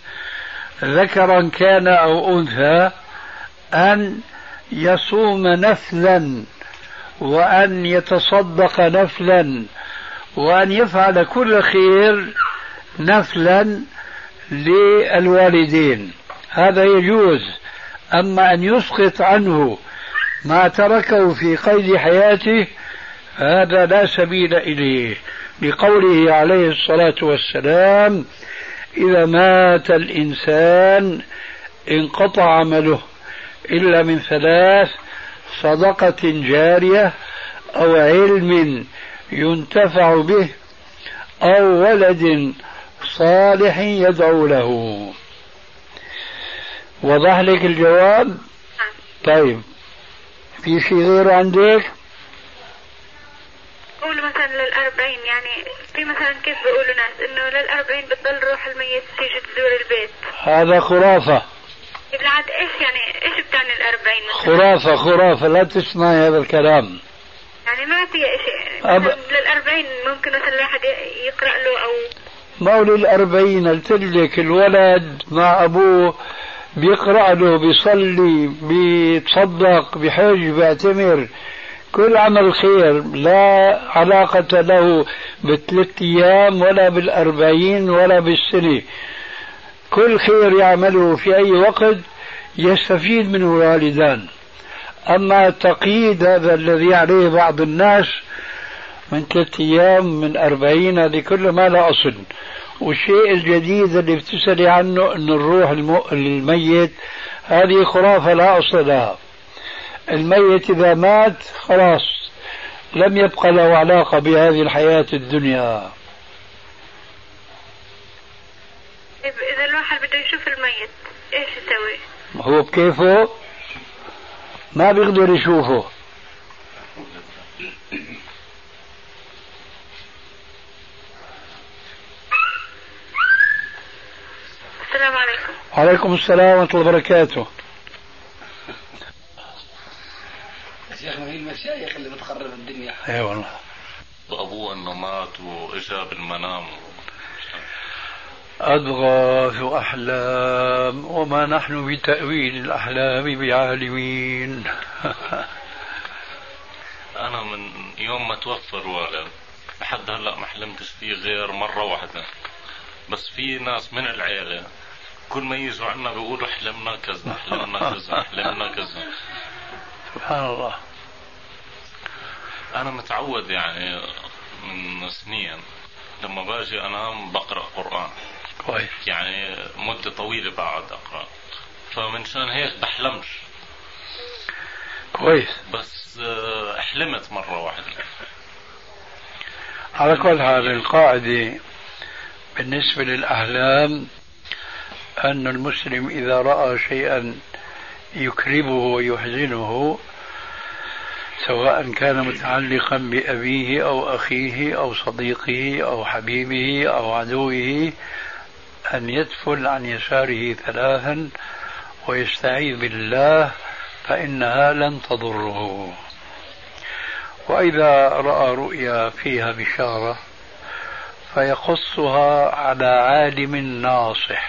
ذكرا كان أو أنثى أن يصوم نفلا وأن يتصدق نفلا وأن يفعل كل خير نفلا للوالدين، هذا يجوز. أما أن يسقط عنه ما تركه في قيد حياته هذا لا سبيل إليه، لقوله عليه الصلاة والسلام: إذا مات الإنسان انقطع عمله إلا من ثلاث: صدقة جارية، أو علم ينتفع به، أو ولد صالح يدعو له. وضح لك الجواب؟ طيب في شيء غير عندك؟ قول مثلا للأربعين، يعني في مثلا كيف بيقولوا ناس إنه للأربعين بتضل روح الميت تيجي تزور البيت، هذا خرافة. بالعاد إيش يعني إيش بتعني الأربعين؟ خرافة خرافة، لا تسمعي هذا الكلام. يعني ما في شيء للأربعين ممكن مثلا واحد يقرأ له أو مولى الأربعين. التلك الولد مع أبوه بيقرأ له، بيصلي، بيتصدق، بحج، بيعتمر، كل عمل خير، لا علاقة له بالثلاث أيام ولا بالأربعين ولا بالسنة. كل خير يعمله في أي وقت يستفيد منه الوالدان. أما التقييد هذا الذي عليه بعض الناس من 3 أيام من 40، هذه كله ما لا أصل. والشيء الجديد اللي بتسألي عنه أن الروح الميت هذه خرافة لا أصل لها. الميت إذا مات خلاص لم يبقى له علاقة بهذه الحياة الدنيا. إذا الواحد بده يشوف الميت إيش يسوي؟ هو بكيفه ما بيقدر يشوفه. السلام عليكم. وعليكم السلام ورحمة الله وبركاته. يا أخي هي المشايخ اللي بتخرب الدنيا. أي والله. أبوه إنه مات وإجا بالمنام. أضغاث أحلام وما نحن بتأويل الأحلام بعالمين. أنا من يوم ما توفى الوالد لحد هلأ ما حلمتش فيه غير مرة واحدة بس. في ناس من العيلة كل ما يجوا عنا بيقولوا حلمنا كذا حلمنا كذا حلمنا كذا. سبحان الله. أنا متعود يعني من سنين لما باجي أنام بقرأ قرآن كويس، يعني مدة طويلة بعد أقرأ، فمنشان هيك بحلمش كويس. بس حلمت مرة واحدة. على كل حال القاعدة بالنسبة للأحلام أن المسلم إذا رأى شيئا يكربه ويحزنه سواء كان متعلقا بأبيه أو أخيه أو صديقه أو حبيبه أو عدوه أن يدفل عن يساره 3 ويستعيذ بالله فإنها لن تضره. وإذا رأى رؤيا فيها بشارة فيقصها على عالم ناصح،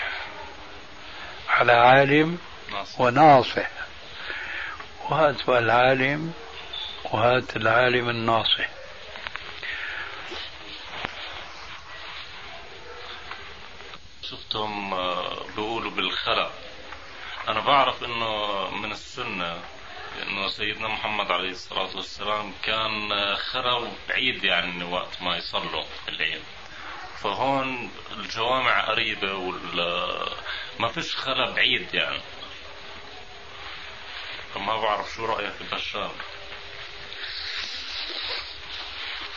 على عالم وناصح، وهات العالم وهات العالم الناصح. شفتهم بيقولوا بالخلق. أنا بعرف إنه من السنة إنه سيدنا محمد عليه الصلاة والسلام كان خلق بعيد يعني وقت ما يصلوا الليل، فهون الجوامع قريبة وما فيش خلق بعيد يعني. فما بعرف شو رأيك بهالشغلة.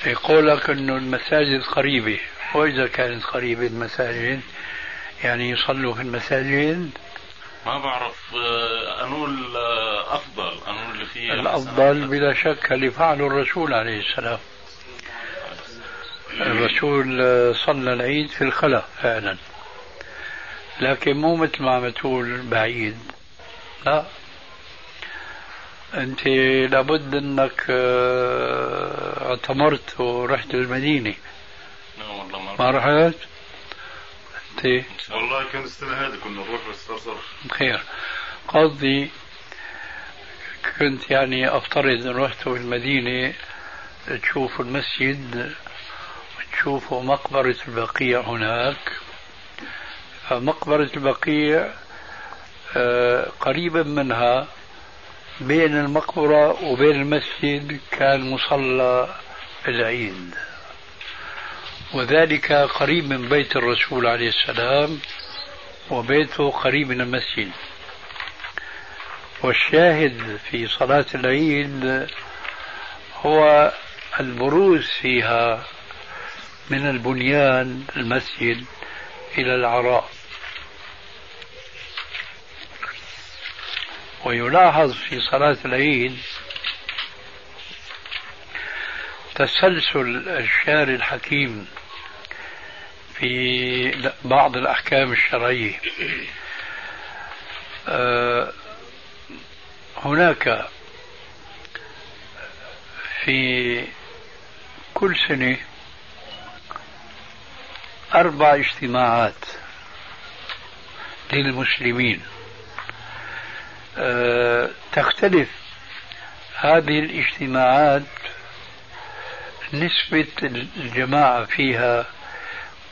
يقولك أنه المساجد قريبة، وإذا كانت قريبة المساجد يعني يصلوا في المساجد. ما بعرف أنو الأفضل، أنو اللي فيه الأفضل بلا شك اللي فعله الرسول عليه السلام. الرسول صلى العيد في الخلا فعلا، لكن مو مثل ما عم تقول بعيد، لا أنت لابد أنك اعتمرت ورحت المدينة. ما رحت أنت؟ والله كان السنة هذه كنا نروح بس خير. قصدي كنت يعني أفترض أن رحت بالمدينة تشوف المسجد، تشوف مقبرة البقيع هناك. مقبرة البقيع قريبا منها بين المقبرة وبين المسجد كان مصلى العيد، وذلك قريب من بيت الرسول عليه السلام، وبيته قريب من المسجد. والشاهد في صلاة العيد هو البروز فيها من البنيان المسجد إلى العراء. ويلاحظ في صلاة العيد تسلسل الشارع الحكيم في بعض الأحكام الشرعية. هناك في كل سنة 4 اجتماعات للمسلمين، تختلف هذه الاجتماعات نسبة الجماعة فيها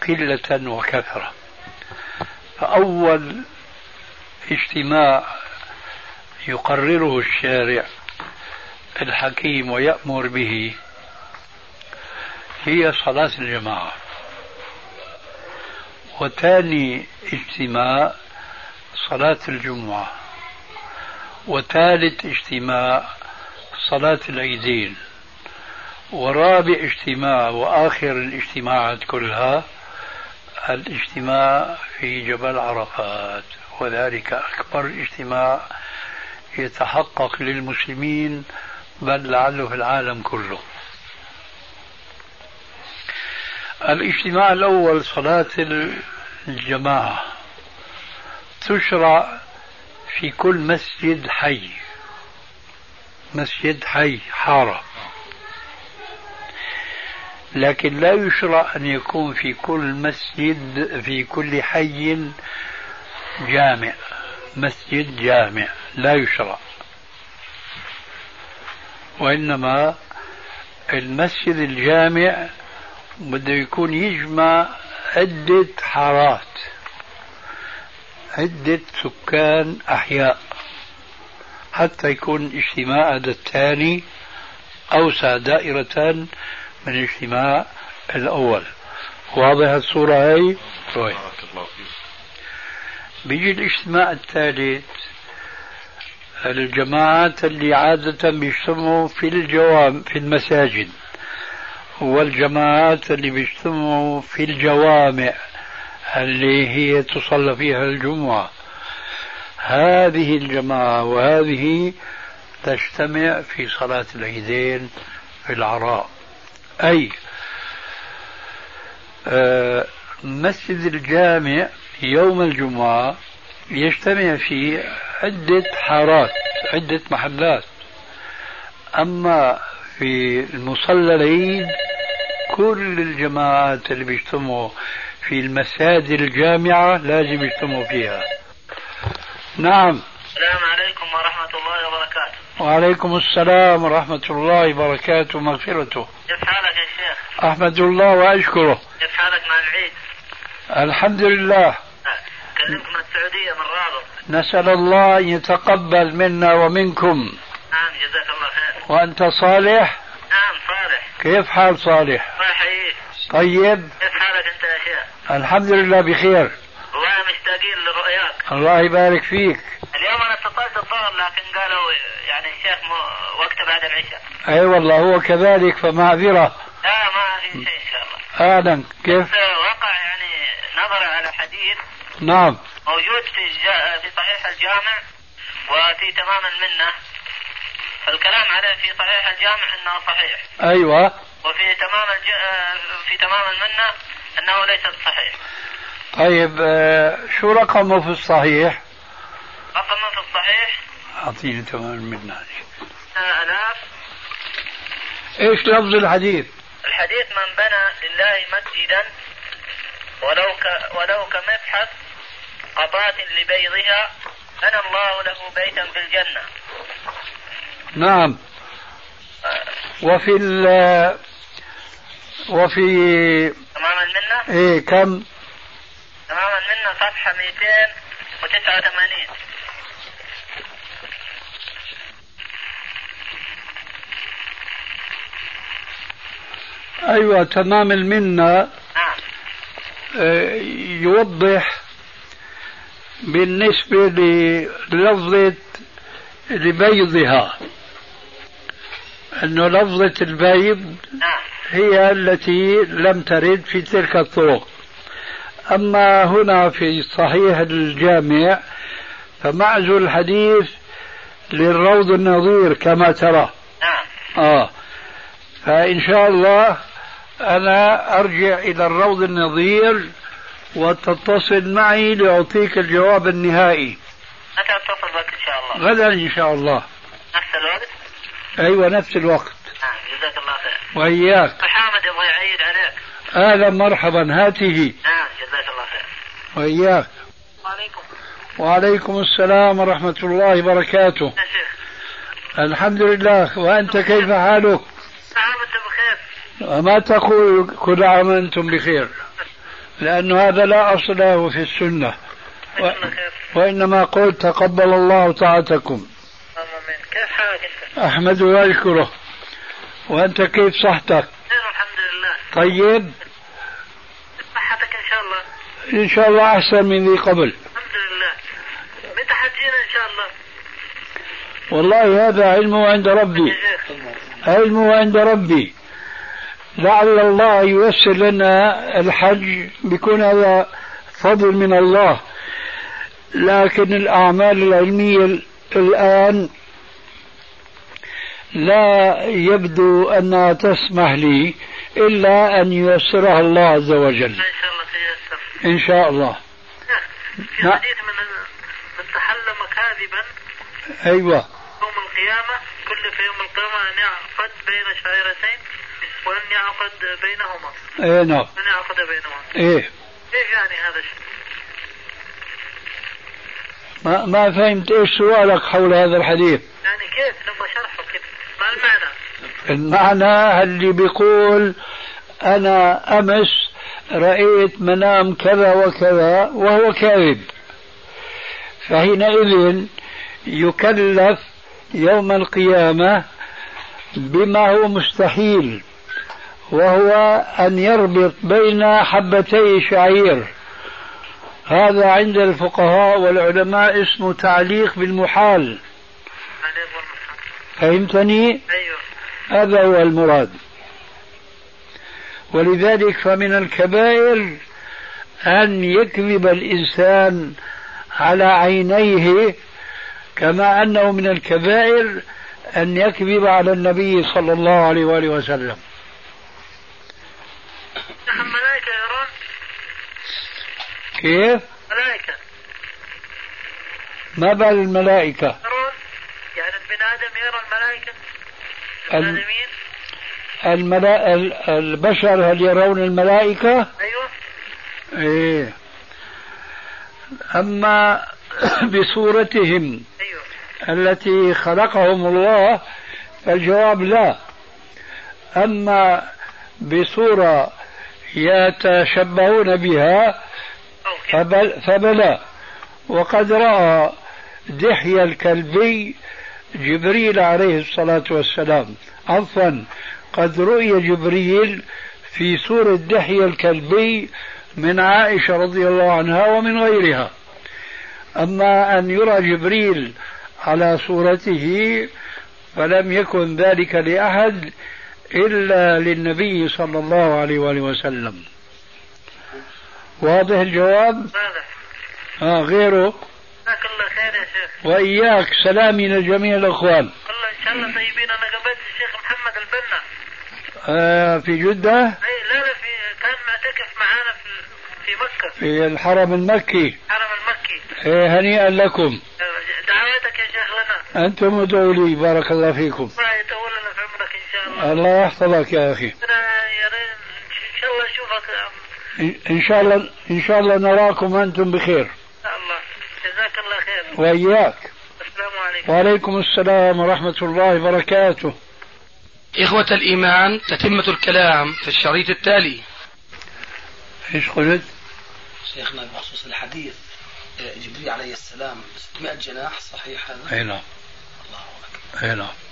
قلة وكثرة. فأول اجتماع يقرره الشارع الحكيم ويأمر به هي صلاة الجماعة، وثاني اجتماع صلاة الجمعة، وثالث اجتماع صلاة العيدين، ورابع اجتماع وآخر الاجتماعات كلها الاجتماع في جبل عرفات، وذلك أكبر اجتماع يتحقق للمسلمين بل لعله في العالم كله. الاجتماع الأول صلاة الجماعة تشرع في كل مسجد حي، مسجد حي حارة، لكن لا يشرع أن يكون في كل مسجد في كل حي جامع، مسجد جامع لا يشرع، وإنما المسجد الجامع بده يكون يجمع عدة حارات، عدة سكان أحياء، حتى يكون اجتماع هذا الثاني أوسع دائرة من اجتماع الأول. واضح الصورة هاي؟ بيجي الاجتماع الثالث الجماعات اللي عادة بيجتمعوا في المساجد، والجماعات اللي بيجتمعوا في الجوامع اللي هي تصلى فيها الجمعة. هذه الجماعة وهذه تجتمع في صلاة العيدين في العراء، أي مسجد الجامع يوم الجمعة يجتمع فيه عدة حارات، عدة محلات. أما في المصلى العيد كل الجماعات اللي بيجتمعوا في المساجد الجامعة لازم يجتمعوا فيها. نعم. السلام عليكم ورحمة الله وبركاته. وعليكم السلام ورحمة الله وبركاته ومغفرته. كيف حالك يا شيخ؟ أحمد الله وأشكره. كيف حالك مع العيد؟ الحمد لله. كلمت من السعودية من الرابط. نسأل الله أن يتقبل منا ومنكم. نعم جزاك الله خير. وأنت صالح؟ نعم صالح. كيف حال صالح؟ الله يحييك. طيب كيف حالك أنت يا شيخ؟ الحمد لله بخير. والله مشتاقين لرؤياك. الله يبارك فيك. اليوم أنا اتصلت الظهر لكن قالوا يعني الشيخ وقت بعد العشاء. أي والله هو كذلك، فمعذرة. لا ما في شيء إن شاء الله. أهلا كيف؟ وقع يعني نظرة على حديث نعم موجود في صحيح الجامع وفي تمام المنة، فالكلام عليه في صحيح الجامع أنه صحيح. أيوة. وفي تمام المنة أنه ليس صحيح. طيب شو رقمه في الصحيح؟ رقمه في الصحيح أعطيني تمام المنة 6000. إيش لفظ الحديث؟ الحديث من بنى لله مسجدا ولو كمسحف قطات لبيضها بنى الله له بيتا في الجنة. نعم. وفي تمام المنة إيه كم؟ تمام المنة صفحة 289. أيوة تمام المنة يوضح بالنسبة للفظة لبيضها أنه لفظة البيض هي التي لم ترد في تلك الطرق. أما هنا في صحيح الجامع فمعزو الحديث للروض النظير كما ترى. فإن شاء الله أنا أرجع إلى الروض النظير وتتصل معي لأعطيك الجواب النهائي. متى أتصل بك إن شاء الله؟ غدا إن شاء الله. نفس الوقت؟ أيوة نفس الوقت. جزاك الله خير. وإياك. محمد يبغى يعيد عليك. أهلا مرحبا هاته. جزاك الله خير. وإياك. وعليكم. وعليكم السلام ورحمة الله وبركاته. الحمد لله. وأنت كيف حالك؟ ما تقول كل عام أنتم بخير، لأن هذا لا أصل له في السنة، وإنما قلت تقبل الله طاعتكم. كيف حالك؟ أحمد وأشكره. وأنت كيف صحتك؟ الحمد لله. طيب صحتك إن شاء الله؟ إن شاء الله أحسن من ذي قبل الحمد لله. متى حتجينا إن شاء الله؟ والله هذا علمه عند ربي، علمه عند ربي، لعل الله ييسر لنا الحج بيكون هذا فضل من الله، لكن الأعمال العلمية الآن لا يبدو أنها تسمح لي إلا أن ييسرها الله عز وجل. إن شاء الله في حديث من تحلم كاذبا أيوة يوم القيامة كل في يوم القيامة أن يعقد بين شعيرتين وأن يعقد بينهما. إيه نعم. أن يعقد بينهما. إيه. إيش يعني هذا الشيء؟ ما فهمت إيش سؤالك حول هذا الحديث؟ يعني كيف لما شرحه كيف؟ ما المعنى؟ المعنى اللي بيقول أنا أمس رأيت منام كذا وكذا وهو كاذب، فحينئذ يكلف يوم القيامة بما هو مستحيل، وهو أن يربط بين حبتي شعير. هذا عند الفقهاء والعلماء اسمه تعليق بالمحال. فهمتني؟ أيوه. هذا هو المراد. ولذلك فمن الكبائر أن يكذب الإنسان على عينيه، كما أنه من الكبائر أن يكذب على النبي صلى الله عليه وآله وسلم. الملائكة يرون كيف؟ ملائكة. ما بال الملائكة؟ يرون يعني ابن آدم يرى الملائكة. البشر هل يرون الملائكة؟ أيوة. إيه. أما بصورتهم أيوة التي خلقهم الله فالجواب لا. أما بصورة يتشبهون بها فبلا. وقد رأى دحي الكلبي جبريل عليه الصلاة والسلام، عفوا قد رؤي جبريل في سورة دحي الكلبي من عائشة رضي الله عنها ومن غيرها. أما أن يرى جبريل على صورته فلم يكن ذلك لأحد إلا للنبي صلى الله عليه وآله وسلم. واضح الجواب؟ غيره؟ جزاك الله خير يا شيخ. وإياك. سلامي لجميع الأخوان. والله إن شاء الله طيبين. أنا قابلت الشيخ محمد البنا في جدة؟ لا كان معتكف معانا في مكة، في الحرم المكي. هنيئا لكم. دعواتك يا شيخ لنا. أنتم ادعوا لي بارك الله فيكم. الله يطول لنا في عمرك إن شاء الله. الله يحفظك يا أخي. إن شاء الله أشوفك. إن شاء الله نراكم أنتم بخير. الله جزاك الله خير. وإياك. السلام عليكم. وعليكم السلام ورحمة الله وبركاته. إخوة الإيمان، تتمة الكلام في الشريط التالي. إيش قلت؟ شيخنا بخصوص الحديث جبريل عليه السلام 600 جناح، صحيح هذا؟ أي نعم. الله أكبر. أي نعم.